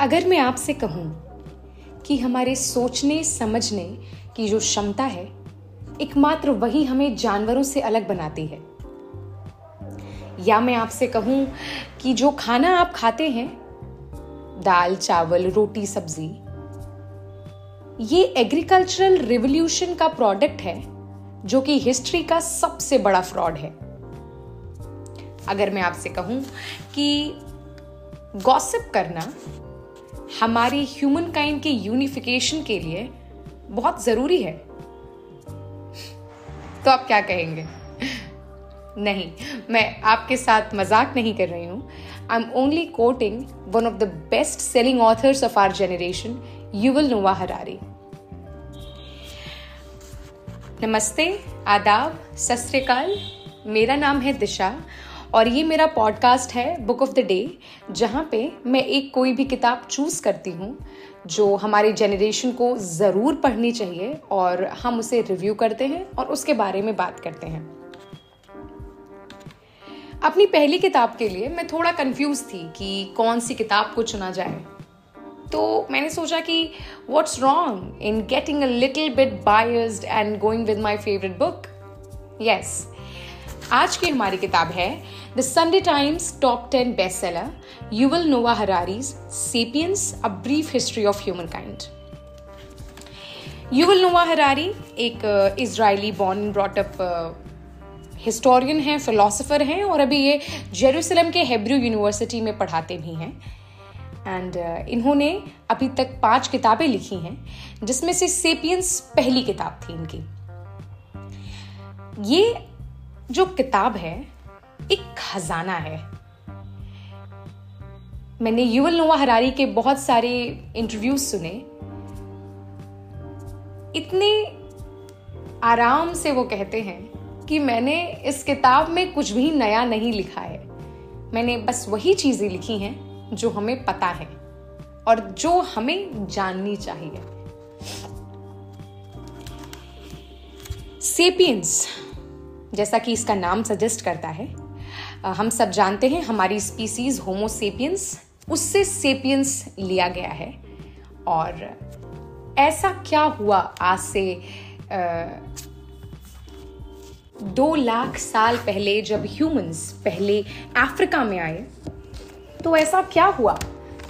अगर मैं आपसे कहूँ कि हमारे सोचने समझने की जो क्षमता है एकमात्र वही हमें जानवरों से अलग बनाती है, या मैं आपसे कहूँ कि जो खाना आप खाते हैं, दाल चावल रोटी सब्जी, ये एग्रीकल्चरल रिवॉल्यूशन का प्रोडक्ट है जो कि हिस्ट्री का सबसे बड़ा फ्रॉड है। अगर मैं आपसे कहूँ कि गॉसिप करना हमारी ह्यूमन काइंड के यूनिफिकेशन के लिए बहुत जरूरी है, तो आप क्या कहेंगे? नहीं, मैं आपके साथ मजाक नहीं कर रही हूँ। I am only quoting one of the best selling authors of our generation, Yuval Nova Harari. नमस्ते, आदाब, सत श्री अकाल। मेरा नाम है दिशा और ये मेरा पॉडकास्ट है बुक ऑफ द डे, जहाँ पे मैं एक कोई भी किताब चूज़ करती हूँ जो हमारे जनरेशन को ज़रूर पढ़नी चाहिए और हम उसे रिव्यू करते हैं और उसके बारे में बात करते हैं। अपनी पहली किताब के लिए मैं थोड़ा कंफ्यूज थी कि कौन सी किताब को चुना जाए, तो मैंने सोचा कि what's wrong in getting a little bit biased and going with my favourite book. Yes, आज की हमारी किताब है the Sunday Times top 10 best seller, Yuval Noah Harari's Sapiens, a brief history of human kind. Yuval Nova Harari एक Israeli born and brought up historian हैं, philosopher हैं और अभी ये जेरूसलम के हेब्रू यूनिवर्सिटी में पढ़ाते भी हैं। एंड इन्होंने अभी तक 5 किताबें लिखी हैं, जिसमें से सेपियंस पहली किताब थी इनकी। ये जो किताब है एक खजाना है। मैंने युवल नोवा हरारी के बहुत सारे इंटरव्यूज सुने, इतने आराम से वो कहते हैं कि मैंने इस किताब में कुछ भी नया नहीं लिखा है, मैंने बस वही चीजें लिखी हैं जो हमें पता है और जो हमें जाननी चाहिए। सेपियंस, जैसा कि इसका नाम सजेस्ट करता है, हम सब जानते हैं हमारी स्पीसीज होमो सेपियंस, उससे सेपियंस लिया गया है। और ऐसा क्या हुआ आज से 2 लाख साल पहले जब ह्यूमंस पहले अफ्रीका में आए, तो ऐसा क्या हुआ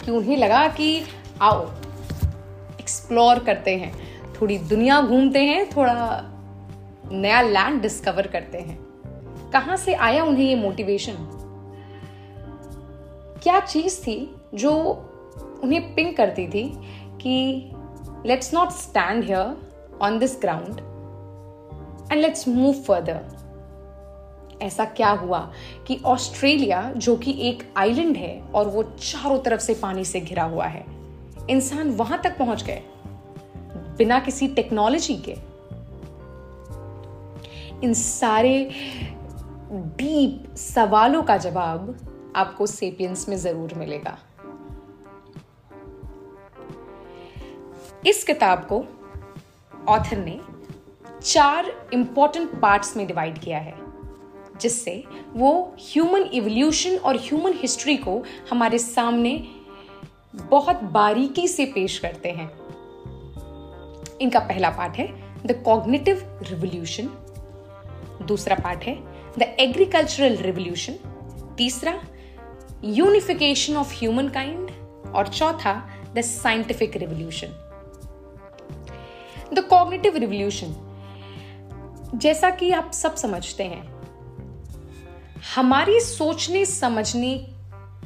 कि उन्हें लगा कि आओ एक्सप्लोर करते हैं, थोड़ी दुनिया घूमते हैं, थोड़ा नया लैंड डिस्कवर करते हैं। कहां से आया उन्हें ये मोटिवेशन? क्या चीज थी जो उन्हें पिंग करती थी कि let's not stand here on this ground and let's move further? ऐसा क्या हुआ कि ऑस्ट्रेलिया, जो कि एक आइलैंड है और वो चारों तरफ से पानी से घिरा हुआ है, इंसान वहां तक पहुंच गए बिना किसी टेक्नोलॉजी के। इन सारे डीप सवालों का जवाब आपको सेपियंस में जरूर मिलेगा। इस किताब को ऑथर ने 4 इंपॉर्टेंट पार्ट्स में डिवाइड किया है, जिससे वो ह्यूमन इवोल्यूशन और ह्यूमन हिस्ट्री को हमारे सामने बहुत बारीकी से पेश करते हैं। इनका पहला पार्ट है द कॉग्निटिव रिवॉल्यूशन, दूसरा पार्ट है द एग्रीकल्चरल रिवॉल्यूशन, तीसरा यूनिफिकेशन ऑफ ह्यूमन काइंड और चौथा the scientific revolution. The cognitive revolution, जैसा कि आप सब समझते हैं, हमारी सोचने समझने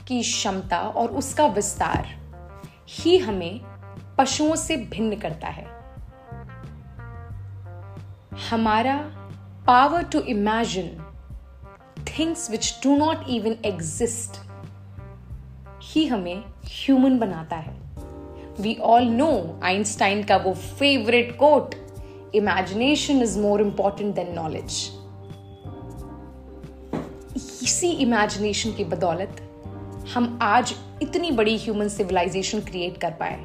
की क्षमता और उसका विस्तार ही हमें पशुओं से भिन्न करता है। हमारा power to imagine things which do not even exist ही हमें human बनाता है। We all know आइंस्टाइन का वो favorite quote, imagination is more important than knowledge। इसी imagination की बदौलत हम आज इतनी बड़ी human civilization create कर पाए।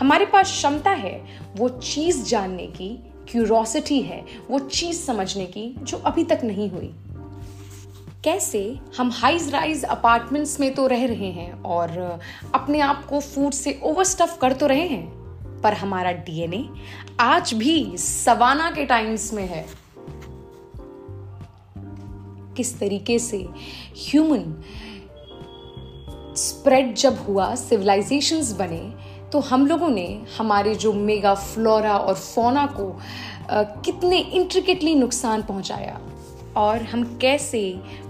हमारे पास क्षमता है वो चीज जानने की, क्यूरोसिटी है वो चीज समझने की जो अभी तक नहीं हुई। कैसे हम हाइज राइज अपार्टमेंट्स में तो रह रहे हैं और अपने आप को फूड से ओवरस्टफ कर तो रहे हैं, पर हमारा डीएनए आज भी सवाना के टाइम्स में है। किस तरीके से ह्यूमन स्प्रेड जब हुआ, सिविलाइजेशंस बने, तो हम लोगों ने हमारे जो मेगा फ्लोरा और फौना को कितने इंट्रिकेटली नुकसान पहुंचाया और हम कैसे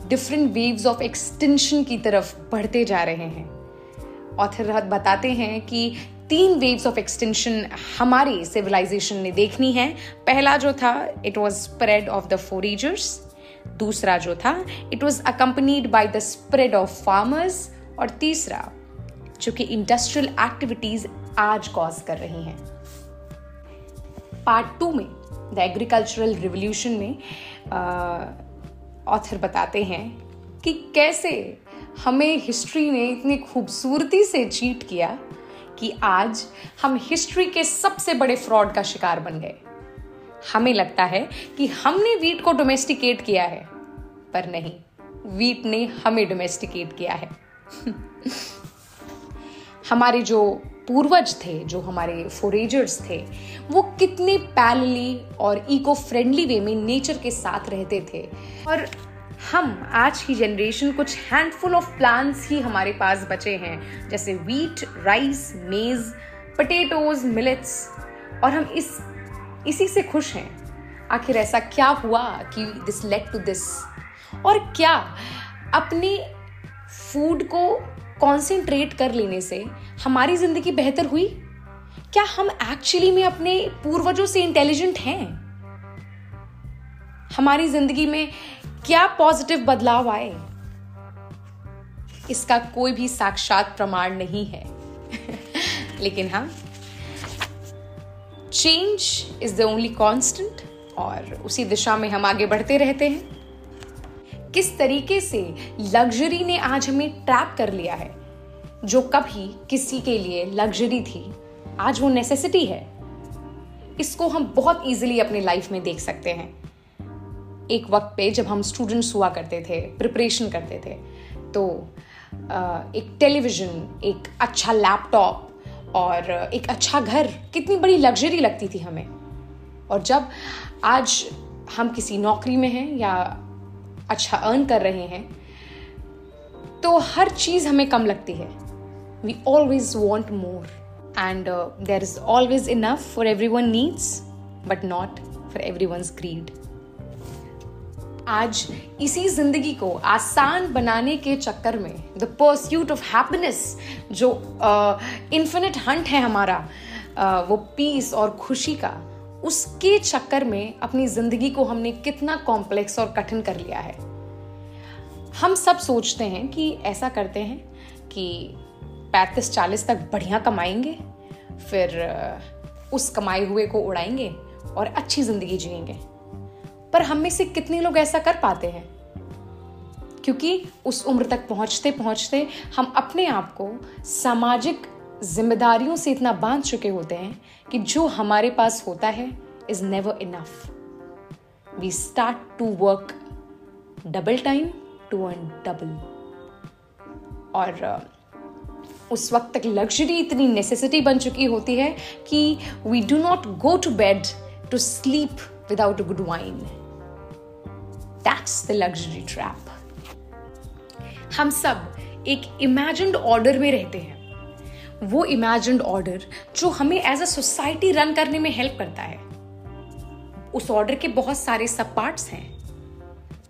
डिफरेंट वेव्स ऑफ एक्सटिंक्शन की तरफ बढ़ते जा रहे हैं। ऑथर बताते हैं कि 3 वेव्स ऑफ एक्सटिंक्शन हमारे सिविलाइजेशन ने देखनी है। पहला जो था, it was spread of the foragers. दूसरा जो था, it was accompanied by the spread of farmers. और तीसरा, जो कि इंडस्ट्रियल एक्टिविटीज आज कॉज कर रही हैं। पार्ट 2 में द एग्रीकल्चरल रिवोल्यूशन में ऑथर बताते हैं कि कैसे हमें हिस्ट्री ने इतनी खूबसूरती से चीट किया कि आज हम हिस्ट्री के सबसे बड़े फ्रॉड का शिकार बन गए। हमें लगता है कि हमने वीट को डोमेस्टिकेट किया है, पर नहीं, वीट ने हमें डोमेस्टिकेट किया है। हमारे जो पूर्वज थे, जो हमारे फोरेजर्स थे, वो कितने पैरेलली और इको फ्रेंडली वे में नेचर के साथ रहते थे, और हम आज की जनरेशन कुछ हैंडफुल ऑफ प्लांट्स ही हमारे पास बचे हैं, जैसे wheat, rice, maize, potatoes, millets, और हम इसी से खुश हैं। आखिर ऐसा क्या हुआ कि दिस लेड टू दिस? और क्या अपने फूड को कॉन्सेंट्रेट कर लेने से हमारी ज़िंदगी बेहतर हुई? क्या हम एक्चुअली में अपने पूर्वजों से इंटेलिजेंट हैं? हमारी ज़िंदगी में क्या पॉजिटिव बदलाव आए? इसका कोई भी साक्षात प्रमाण नहीं है। लेकिन हाँ, change is the only constant, और उसी दिशा में हम आगे बढ़ते रहते हैं। किस तरीके से लग्जरी ने आज हमें ट्रैप कर लिया है। जो कभी किसी के लिए लग्जरी थी, आज वो नेसेसिटी है। इसको हम बहुत इजीली अपने लाइफ में देख सकते हैं। एक वक्त पे जब हम स्टूडेंट्स हुआ करते थे, प्रिपरेशन करते थे, तो एक टेलीविज़न, एक अच्छा लैपटॉप और एक अच्छा घर कितनी बड़ी लग्जरी लगती थी हमें। और जब आज हम किसी नौकरी में हैं या अच्छा अर्न कर रहे हैं, तो हर चीज़ हमें कम लगती है। We always want more and there is always enough for everyone needs but not for everyone's greed. आज इसी जिंदगी को आसान बनाने के चक्कर में द परस्यूट ऑफ हैप्पीनेस, जो इन्फिनिट हंट है हमारा, वो पीस और खुशी का, उसके चक्कर में अपनी ज़िंदगी को हमने कितना कॉम्प्लेक्स और कठिन कर लिया है। हम सब सोचते हैं कि ऐसा करते हैं कि 35-40 तक बढ़िया कमाएंगे, फिर उस कमाए हुए को उड़ाएंगे और अच्छी ज़िंदगी जिएंगे। पर हम में से कितने लोग ऐसा कर पाते हैं? क्योंकि उस उम्र तक पहुँचते पहुँचते हम अपने आप को सामाजिक जिम्मेदारियों से इतना बांध चुके होते हैं कि जो हमारे पास होता है is never enough. We start to work double time to earn double, और उस वक्त तक लग्जरी इतनी नेसेसिटी बन चुकी होती है कि we do not go to bed to sleep without a good wine. That's the luxury trap. हम सब एक इमेजिन्ड ऑर्डर में रहते हैं। वो इमेजिन्ड ऑर्डर जो हमें एज अ सोसाइटी रन करने में हेल्प करता है। उस ऑर्डर के बहुत सारे सब पार्ट्स हैं,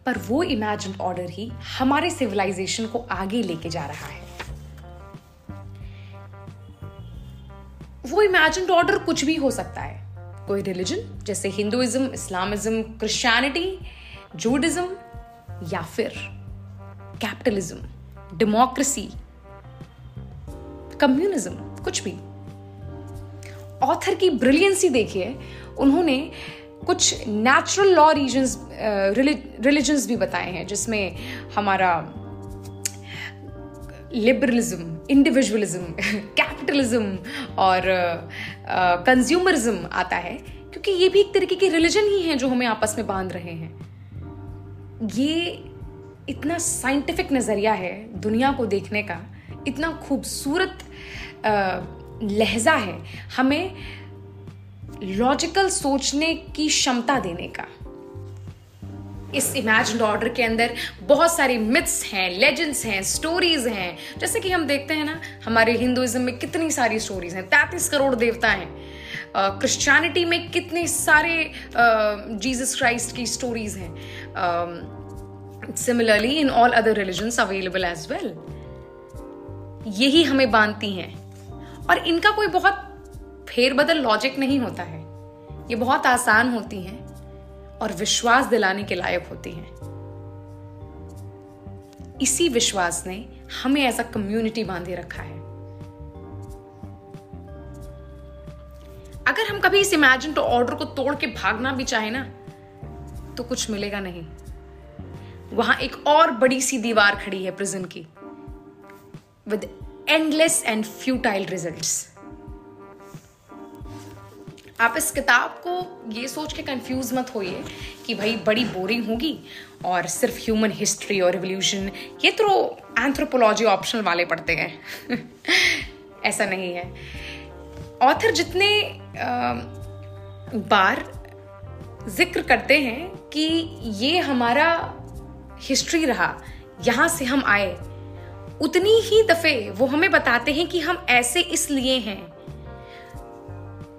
पर वो इमेजिन्ड ऑर्डर ही हमारे सिविलाइजेशन को आगे लेके जा रहा है। वो इमेजिन्ड ऑर्डर कुछ भी हो सकता है। कोई रिलीजन, जैसे हिंदुइज्म, इस्लामिज्म, क्रिश्चियनिटी, जूडिज्म, या फिर कैपिटलिज्म, डेमोक्रेसी, कम्युनिज्म, कुछ भी। ऑथर की ब्रिलियंसी देखिए, उन्होंने कुछ नेचुरल लॉ रिलीजन्स भी बताए हैं, जिसमें हमारा लिबरलिज्म, इंडिविजुअलिज्म, कैपिटलिज्म और कंज्यूमरिज्म आता है, क्योंकि ये भी एक तरीके के रिलीजन ही हैं जो हमें आपस में बांध रहे हैं। ये इतना साइंटिफिक नज़रिया है दुनिया को देखने का, इतना खूबसूरत लहजा है हमें लॉजिकल सोचने की क्षमता देने का। इस इमेजिन्ड ऑर्डर के अंदर बहुत सारे मिथ्स हैं, लेजेंड्स हैं, स्टोरीज हैं। जैसे कि हम देखते हैं ना, हमारे हिंदुइज्म में कितनी सारी स्टोरीज हैं, 33 करोड़ देवता हैं। क्रिश्चियनिटी में कितने सारे जीसस क्राइस्ट की स्टोरीज हैं। Similarly, in all other religions available as well, यही हमें बांधती हैं। और इनका कोई बहुत फेरबदल लॉजिक नहीं होता है, ये बहुत आसान होती हैं और विश्वास दिलाने के लायक होती हैं। इसी विश्वास ने हमें एज अ कम्युनिटी बांधे रखा है। अगर हम कभी इस इमेजिन्ड ऑर्डर को तोड़ के भागना भी चाहे ना, तो कुछ मिलेगा नहीं। वहां एक और बड़ी सी दीवार खड़ी है प्रिजन की, with endless and futile results. आप इस किताब को ये सोच के कंफ्यूज मत होइए कि भाई बड़ी बोरिंग होगी और सिर्फ ह्यूमन हिस्ट्री और रिवोल्यूशन, ये तो एंथ्रोपोलॉजी ऑप्शनल वाले पढ़ते हैं। ऐसा नहीं है। ऑथर जितने बार जिक्र करते हैं कि ये हमारा हिस्ट्री रहा, यहाँ से हम आए, उतनी ही दफे वो हमें बताते हैं कि हम ऐसे इसलिए हैं।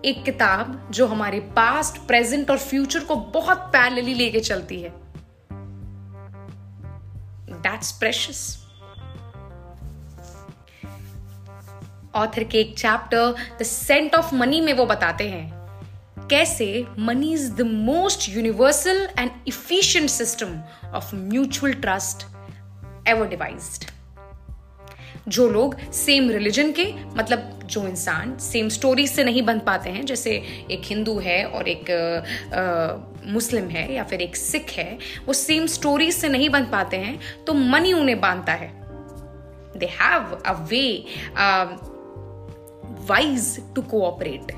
एक किताब जो हमारे पास्ट, प्रेजेंट और फ्यूचर को बहुत पैरेलली लेके चलती है। That's precious. ऑथर के एक chapter the scent of money में वो बताते हैं कैसे money is the most universal and efficient system of mutual trust ever devised. जो लोग सेम रिलीजन के, मतलब जो इंसान सेम स्टोरी से नहीं बन पाते हैं, जैसे एक हिंदू है और एक मुस्लिम है या फिर एक सिख है, वो सेम स्टोरी से नहीं बन पाते हैं, तो मनी उन्हें बांधता है। They have a way wise to cooperate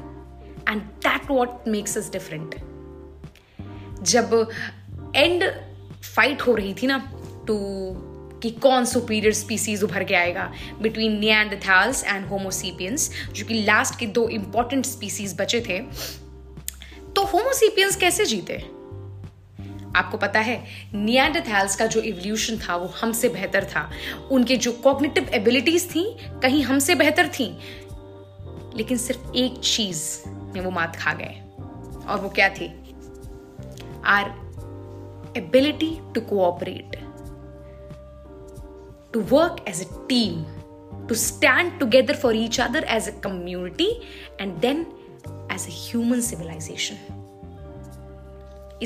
and that what makes us different. जब एंड फाइट हो रही थी ना टू कि कौन सुपीरियर स्पीसीज उभर के आएगा between Neanderthals and Homo sapiens, जो कि लास्ट के दो इंपॉर्टेंट स्पीसीज बचे थे, तो होमो सेपियंस कैसे जीते? आपको पता है नियांडरथल्स का जो इवोल्यूशन था वो हमसे बेहतर था, उनके जो कॉग्निटिव एबिलिटीज थी कहीं हमसे बेहतर थी, लेकिन सिर्फ एक चीज में वो मात खा गए, और वो क्या थी? Our ability to cooperate, to work as a team, to stand together for each other as a community and then as a human civilization.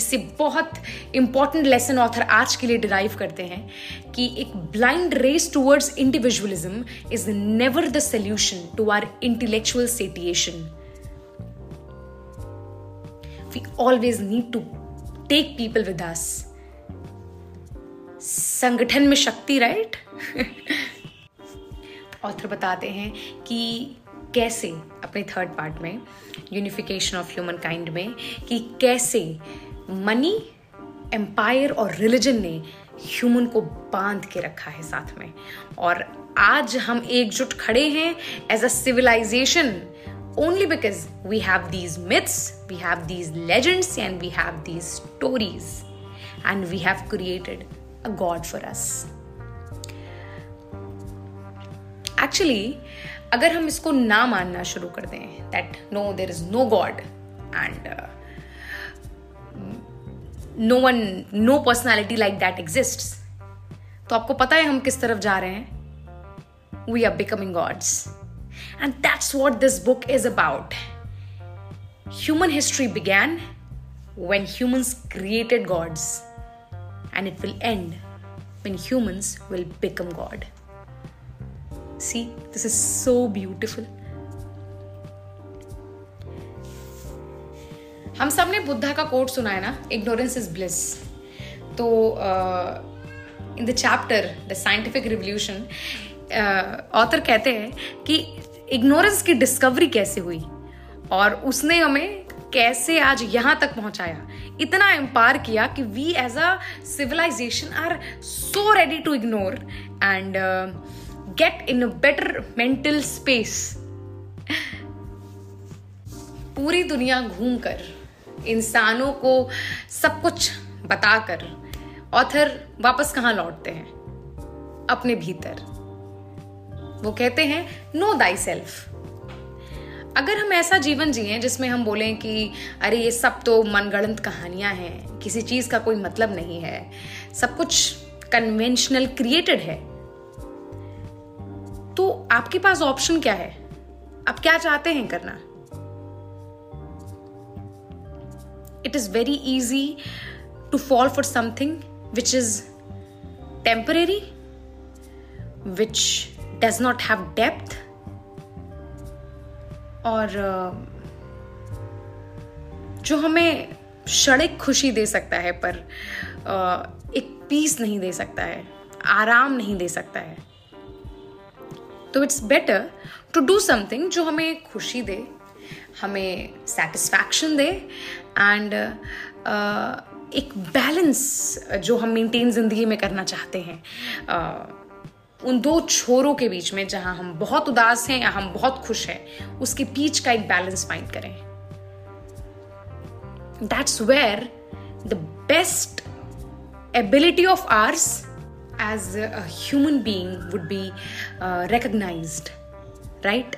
इससे बहुत important lesson author आज के लिए derive करते हैं कि एक blind race towards individualism is never the solution to our intellectual satiation. We always need to take people with us. संगठन में शक्ति, राइट? ऑथर बताते हैं कि कैसे अपने थर्ड पार्ट में, यूनिफिकेशन ऑफ ह्यूमन काइंड में, कि कैसे मनी, एम्पायर और रिलीजन ने ह्यूमन को बांध के रखा है साथ में। और आज हम एकजुट खड़े हैं as a civilisation only because we have these myths, we have these legends and we have these stories and we have created a God for us. Actually, अगर हम इसको ना मानना शुरू कर दें that no, there is no God and no one, no personality like that exists, तो आपको पता है हम किस तरफ जा रहे हैं? We are becoming gods. And that's what this book is about. Human history began when humans created gods. And it will end when humans will become God. See, this is so beautiful. हम सबने बुद्धा का coat सुना है ना, ignorance is bliss. तो in the chapter, the scientific revolution, author कहते हैं कि ignorance की discovery कैसे हुई, और उसने हमें कैसे आज यहाँ तक पहुँचाया, इतना एम्पावर किया कि we as a civilisation are so ready to ignore and get in a better mental space. पूरी दुनिया घूम कर, इंसानों को सब कुछ बताकर ऑथर वापस कहाँ लौटते हैं? अपने भीतर। वो कहते हैं नो दाई सेल्फ। अगर हम ऐसा जीवन जिएं जिसमें हम बोलें कि अरे ये सब तो मनगढ़ंत कहानियां हैं, किसी चीज का कोई मतलब नहीं है, सब कुछ कन्वेंशनल क्रिएटेड है, तो आपके पास ऑप्शन क्या है? आप क्या चाहते हैं करना? It is very easy to fall for something which is temporary, which does not have depth, और जो हमें क्षणिक खुशी दे सकता है पर एक पीस नहीं दे सकता है, आराम नहीं दे सकता है। तो it's better to do something जो हमें खुशी दे, हमें सेटिस्फैक्शन दे एंड एक बैलेंस जो हम मेंटेन जिंदगी में करना चाहते हैं, उन दो छोरों के बीच में जहां हम बहुत उदास हैं या हम बहुत खुश हैं, उसके बीच का एक बैलेंस फाइंड करें। That's where the best ability of ours as a human being would be recognised, right?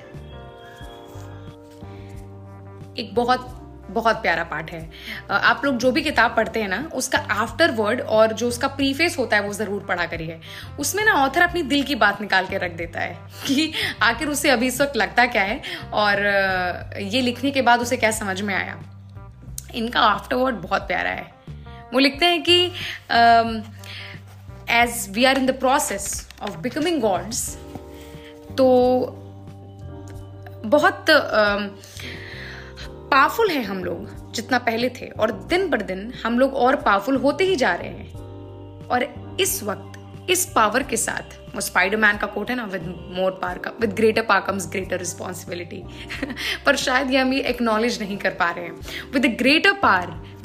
एक बहुत बहुत प्यारा पार्ट है। आप लोग जो भी किताब पढ़ते हैं ना, उसका आफ्टर वर्ड और जो उसका प्रीफेस होता है वो ज़रूर पढ़ा करिए। उसमें ना ऑथर अपनी दिल की बात निकाल के रख देता है कि आखिर उसे अभी इस वक्त लगता क्या है और ये लिखने के बाद उसे क्या समझ में आया। इनका आफ्टर वर्ड बहुत प्यारा है। वो लिखते हैं कि as we are in the process of becoming gods, तो बहुत पावरफुल हैं हम लोग जितना पहले थे, और दिन पर दिन हम लोग और पावरफुल होते ही जा रहे हैं। और इस वक्त इस पावर के साथ, वो स्पाइडरमैन का कोट है ना, with more power come with greater power comes greater responsibility, पर शायद ये हम ये एक्नॉलेज नहीं कर पा रहे हैं। With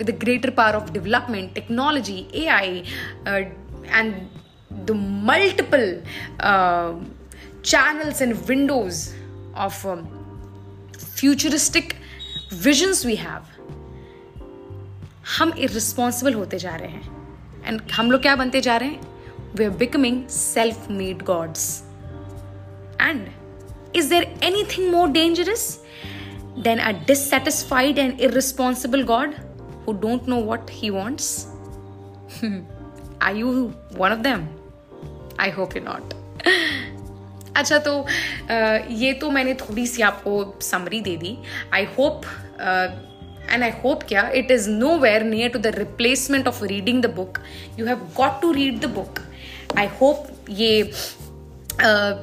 the greater power of development, technology, AI and the multiple channels and windows of futuristic visions we have, हम इर्रिस्पॉन्सिबल होते जा रहे हैं एंड हम लोग क्या बनते जा रहे हैं? We are becoming self made gods. And is there anything more dangerous than a dissatisfied and irresponsible god who don't know what he wants? Are you one of them? I hope you not. अच्छा, तो ये तो मैंने थोड़ी सी आपको summary दे दी। आई होप क्या it is nowhere near to the replacement of reading the book. You have got to read the book. I hope ये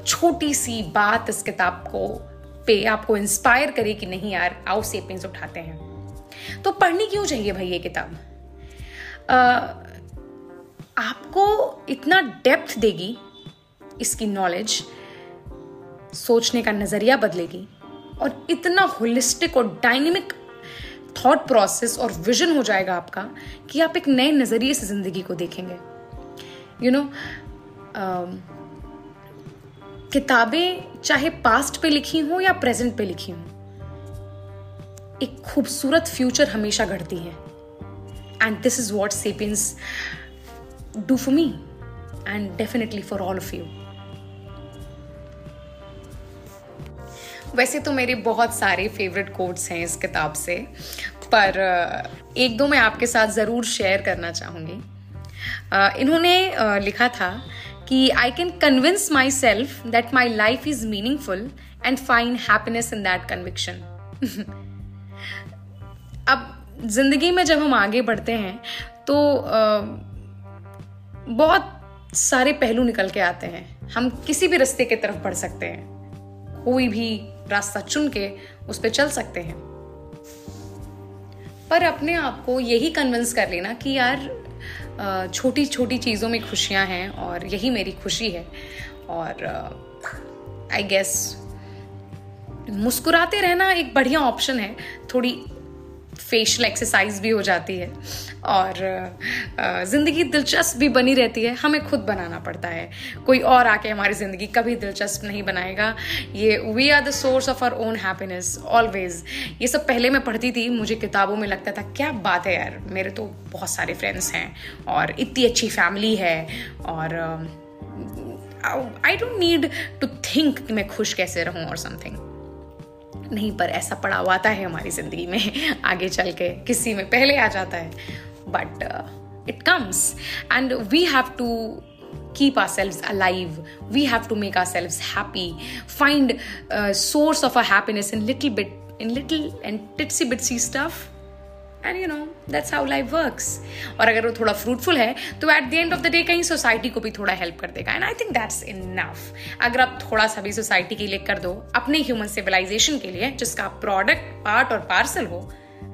छोटी सी बात इस किताब को पे आपको इंस्पायर करे कि नहीं यार, आओ सेपियंस उठाते हैं। तो पढ़नी क्यों चाहिए भाई ये किताब? आपको इतना डेप्थ देगी इसकी नॉलेज, सोचने का नजरिया बदलेगी और इतना होलिस्टिक और डायनेमिक थॉट प्रोसेस और विजन हो जाएगा आपका कि आप एक नए नजरिए से जिंदगी को देखेंगे। यू नो, किताबें चाहे पास्ट पे लिखी हों या प्रेजेंट पे लिखी हों, एक खूबसूरत फ्यूचर हमेशा गढ़ती है। And this is what Sapiens do for me and definitely for all of you. वैसे तो मेरे बहुत सारे फेवरेट कोट्स हैं इस किताब से, पर एक दो मैं आपके साथ ज़रूर शेयर करना चाहूँगी। इन्होंने लिखा था कि I can convince myself that my life is meaningful and find happiness in that conviction. अब जिंदगी में जब हम आगे बढ़ते हैं तो बहुत सारे पहलू निकल के आते हैं। हम किसी भी रास्ते की तरफ बढ़ सकते हैं, कोई भी रास्ता चुन के उस पर चल सकते हैं, पर अपने आप को यही कन्विंस कर लेना कि यार छोटी छोटी चीज़ों में खुशियां हैं और यही मेरी खुशी है। और आई गेस मुस्कुराते रहना एक बढ़िया ऑप्शन है थोड़ी फेशियल एक्सरसाइज भी हो जाती है और ज़िंदगी दिलचस्प भी बनी रहती है। हमें खुद बनाना पड़ता है, कोई और आके हमारी ज़िंदगी कभी दिलचस्प नहीं बनाएगा। ये we are the source of our own happiness always. ये सब पहले मैं पढ़ती थी, मुझे किताबों में लगता था क्या बात है यार, मेरे तो बहुत सारे फ्रेंड्स हैं और इतनी अच्छी फैमिली है और I don't need to think कि मैं खुश कैसे रहूँ और समथिंग नहीं। पर ऐसा पड़ाव आता है हमारी ज़िंदगी में, आगे चल के किसी में पहले आ जाता है, but it comes and we have to keep ourselves alive, we have to make ourselves happy, find a source of our happiness in little and titsy bitsy stuff, and you know that's how life works. और अगर वो थोड़ा fruitful है तो at the end of the day कहीं society को भी थोड़ा हेल्प कर देगा, and I think that's enough. अगर आप थोड़ा सा भी सोसाइटी के लिए कर दो, अपने ह्यूमन सिविलाइजेशन के लिए जिसका प्रोडक्ट पार्ट और पार्सल हो,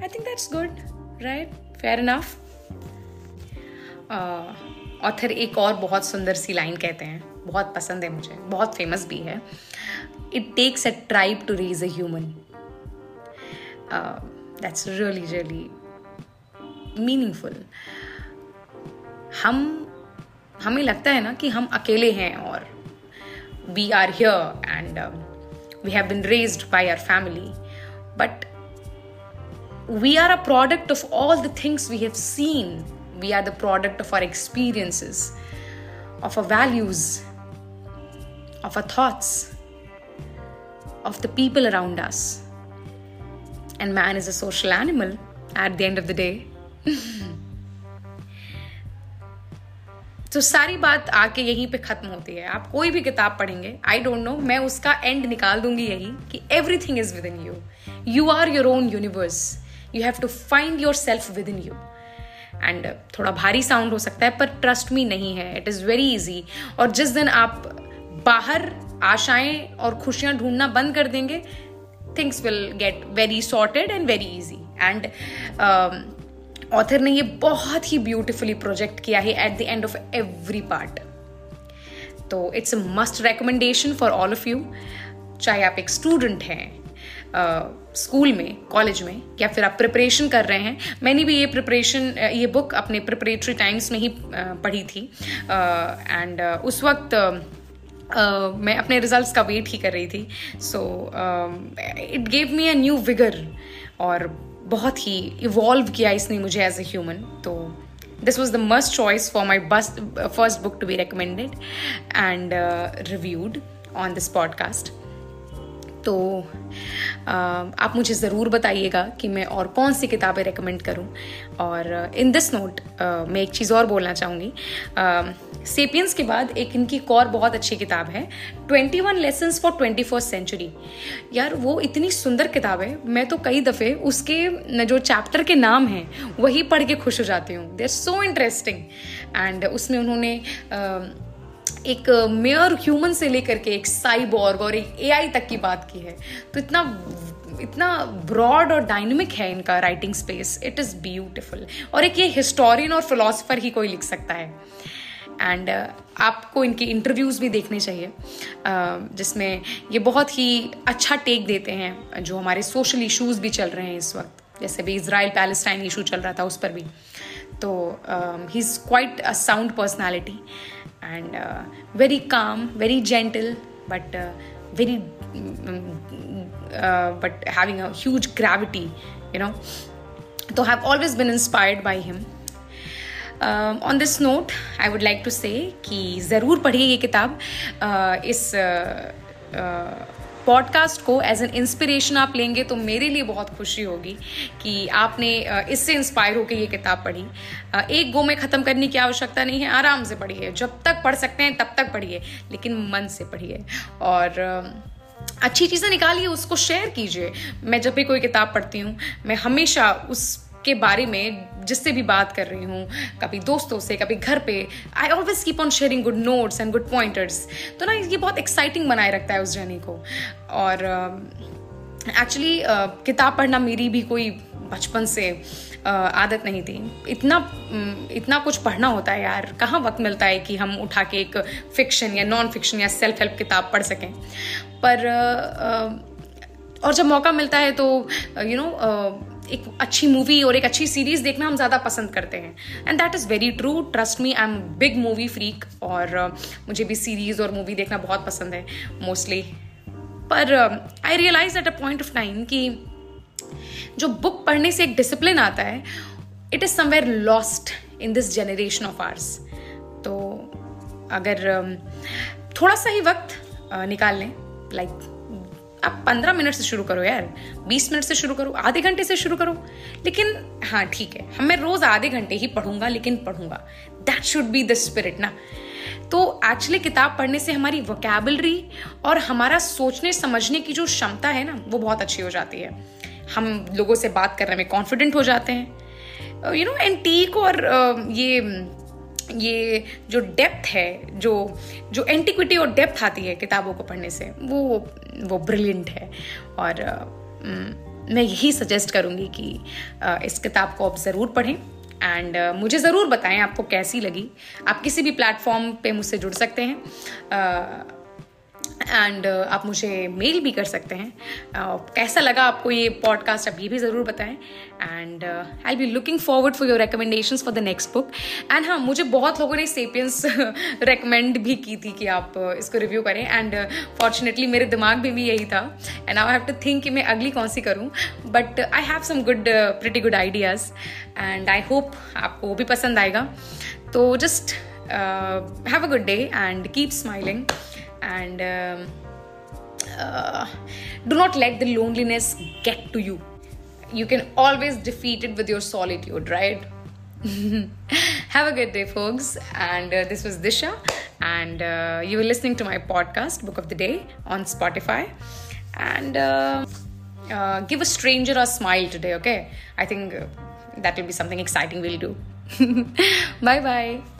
I think that's good, right? Fair enough. Author एक और बहुत सुंदर सी लाइन कहते हैं, बहुत पसंद है मुझे, बहुत फेमस भी है। It takes a tribe to raise a human. That's really really meaningful. हमें लगता है ना कि हम अकेले हैं और we are here and we have been raised by our family, but we are a product of all the things we have seen. We are the product of our experiences, of our values, of our thoughts, of the people around us. And man is a social animal at the end of the day. तो सारी बात आके यहीं पे खत्म होती है। आप कोई भी किताब पढ़ेंगे, आई डोंट नो, मैं उसका एंड निकाल दूंगी यही कि everything is within you. You are your own universe. You have to find yourself within you. And थोड़ा भारी साउंड हो सकता है पर ट्रस्ट मी नहीं है, इट इज़ वेरी इजी। और जिस दिन आप बाहर आशाएं और खुशियां ढूंढना बंद कर देंगे, things will get very sorted and very easy. And author ने ये बहुत ही ब्यूटिफुली प्रोजेक्ट किया है at the end of every part. तो it's a must recommendation for all of you, चाहे आप एक स्टूडेंट हैं स्कूल में, कॉलेज में, या फिर आप प्रिपरेशन कर रहे हैं। मैंने भी ये बुक अपने प्रिपरेटरी टाइम्स में ही पढ़ी थी एंड उस वक्त मैं अपने रिजल्ट्स का वेट ही कर रही थी। So it gave me a new vigour और बहुत ही इवॉल्व किया इसने मुझे एज ए ह्यूमन। तो this was the must choice for my first book to be recommended and reviewed on this podcast. तो आप मुझे ज़रूर बताइएगा कि मैं और कौन सी किताबें रेकमेंड करूं। और इन दिस नोट मैं एक चीज़ और बोलना चाहूँगी। सेपियंस के बाद एक इनकी एक और बहुत अच्छी किताब है, 21 लेसन्स फॉर 21st सेंचुरी। यार वो इतनी सुंदर किताब है, मैं तो कई दफ़े उसके जो चैप्टर के नाम हैं वही पढ़ के खुश हो जाती हूँ। They are so interesting. And उसमें उन्होंने एक मेयर ह्यूमन से लेकर के एक साइबॉर्ग और एक एआई तक की बात की है। तो इतना ब्रॉड और डायनेमिक है इनका writing space, it is beautiful. और एक ये हिस्टोरियन और फिलोसोफर ही कोई लिख सकता है। एंड आपको इनके इंटरव्यूज़ भी देखने चाहिए जिसमें ये बहुत ही अच्छा टेक देते हैं जो हमारे सोशल इशूज़ भी चल रहे हैं इस वक्त, जैसे भी इज़राइल पैलेस्टाइन इशू चल रहा था उस पर भी। तो he is quite a sound personality and very calm, very gentle, but but having a huge gravity, you know. So I have always been inspired by him. On this note, I would like to say कि ज़रूर पढ़िए ये किताब। इस podcast को as an inspiration आप लेंगे तो मेरे लिए बहुत खुशी होगी कि आपने इससे इंस्पायर होकर ये किताब पढ़ी। एक गो में ख़त्म करने की आवश्यकता नहीं है, आराम से पढ़िए, जब तक पढ़ सकते हैं तब तक पढ़िए, लेकिन मन से पढ़िए और अच्छी चीज़ें निकालिए, उसको शेयर कीजिए। मैं जब भी कोई किताब पढ़ती हूँ, मैं हमेशा उसके बारे में जिससे भी बात कर रही हूँ, कभी दोस्तों से, कभी घर पे, I always keep on sharing good notes and good pointers. तो ना ये बहुत एक्साइटिंग बनाए रखता है उस जर्नी को। और एक्चुअली किताब पढ़ना मेरी भी कोई बचपन से आदत नहीं थी। इतना कुछ पढ़ना होता है यार, कहाँ वक्त मिलता है कि हम उठा के एक फिक्शन या नॉन फिक्शन या सेल्फ हेल्प किताब पढ़ सकें। पर और जब मौका मिलता है तो यू नो एक अच्छी मूवी और एक अच्छी सीरीज़ देखना हम ज़्यादा पसंद करते हैं, and that is very true. Trust me, I am big movie freak, और मुझे भी सीरीज़ और मूवी देखना बहुत पसंद है मोस्टली. पर I realise at a point of time कि जो बुक पढ़ने से एक डिसिप्लिन आता है, it is somewhere lost in this generation of ours. तो अगर थोड़ा सा ही वक्त निकाल लें, लाइक आप 15 मिनट से शुरू करो यार, 20 मिनट से शुरू करो, आधे घंटे से शुरू करो, लेकिन हाँ ठीक है, मैं रोज़ आधे घंटे ही पढ़ूंगा, लेकिन पढ़ूंगा. That should be the spirit ना. तो एक्चुअली किताब पढ़ने से हमारी वोकैबुलरी और हमारा सोचने समझने की जो क्षमता है ना, वो बहुत अच्छी हो जाती है. हम लोगों से बात करने में कॉन्फिडेंट हो जाते हैं, यू नो, एंटीक और ये जो डेप्थ है, जो एंटिक्विटी और डेप्थ आती है किताबों को पढ़ने से, वो ब्रिलियंट है. और मैं यही सजेस्ट करूँगी कि इस किताब को आप ज़रूर पढ़ें, एंड मुझे ज़रूर बताएं आपको कैसी लगी. आप किसी भी प्लेटफॉर्म पे मुझसे जुड़ सकते हैं, एंड आप मुझे मेल भी कर सकते हैं. कैसा लगा आपको ये पॉडकास्ट, आप ये भी ज़रूर बताएं. And I be looking forward for your recommendations for the next book. And हाँ, मुझे बहुत लोगों ने सेपियंस रेकमेंड भी की थी कि आप इसको रिव्यू करें, एंड फॉर्चुनेटली मेरे दिमाग में भी यही था, and I have to think कि मैं अगली कौन सी करूँ. But I have some good pretty good ideas, and I hope आपको वो भी पसंद आएगा. तो just have a good day and keep smiling, and do not let the loneliness get to you. You can always defeat it with your solitude, right? Have a good day, folks. And this was Disha, and you were listening to my podcast, Book of the Day, on Spotify. And give a stranger a smile today, okay? I think that will be something exciting we'll do. Bye-bye.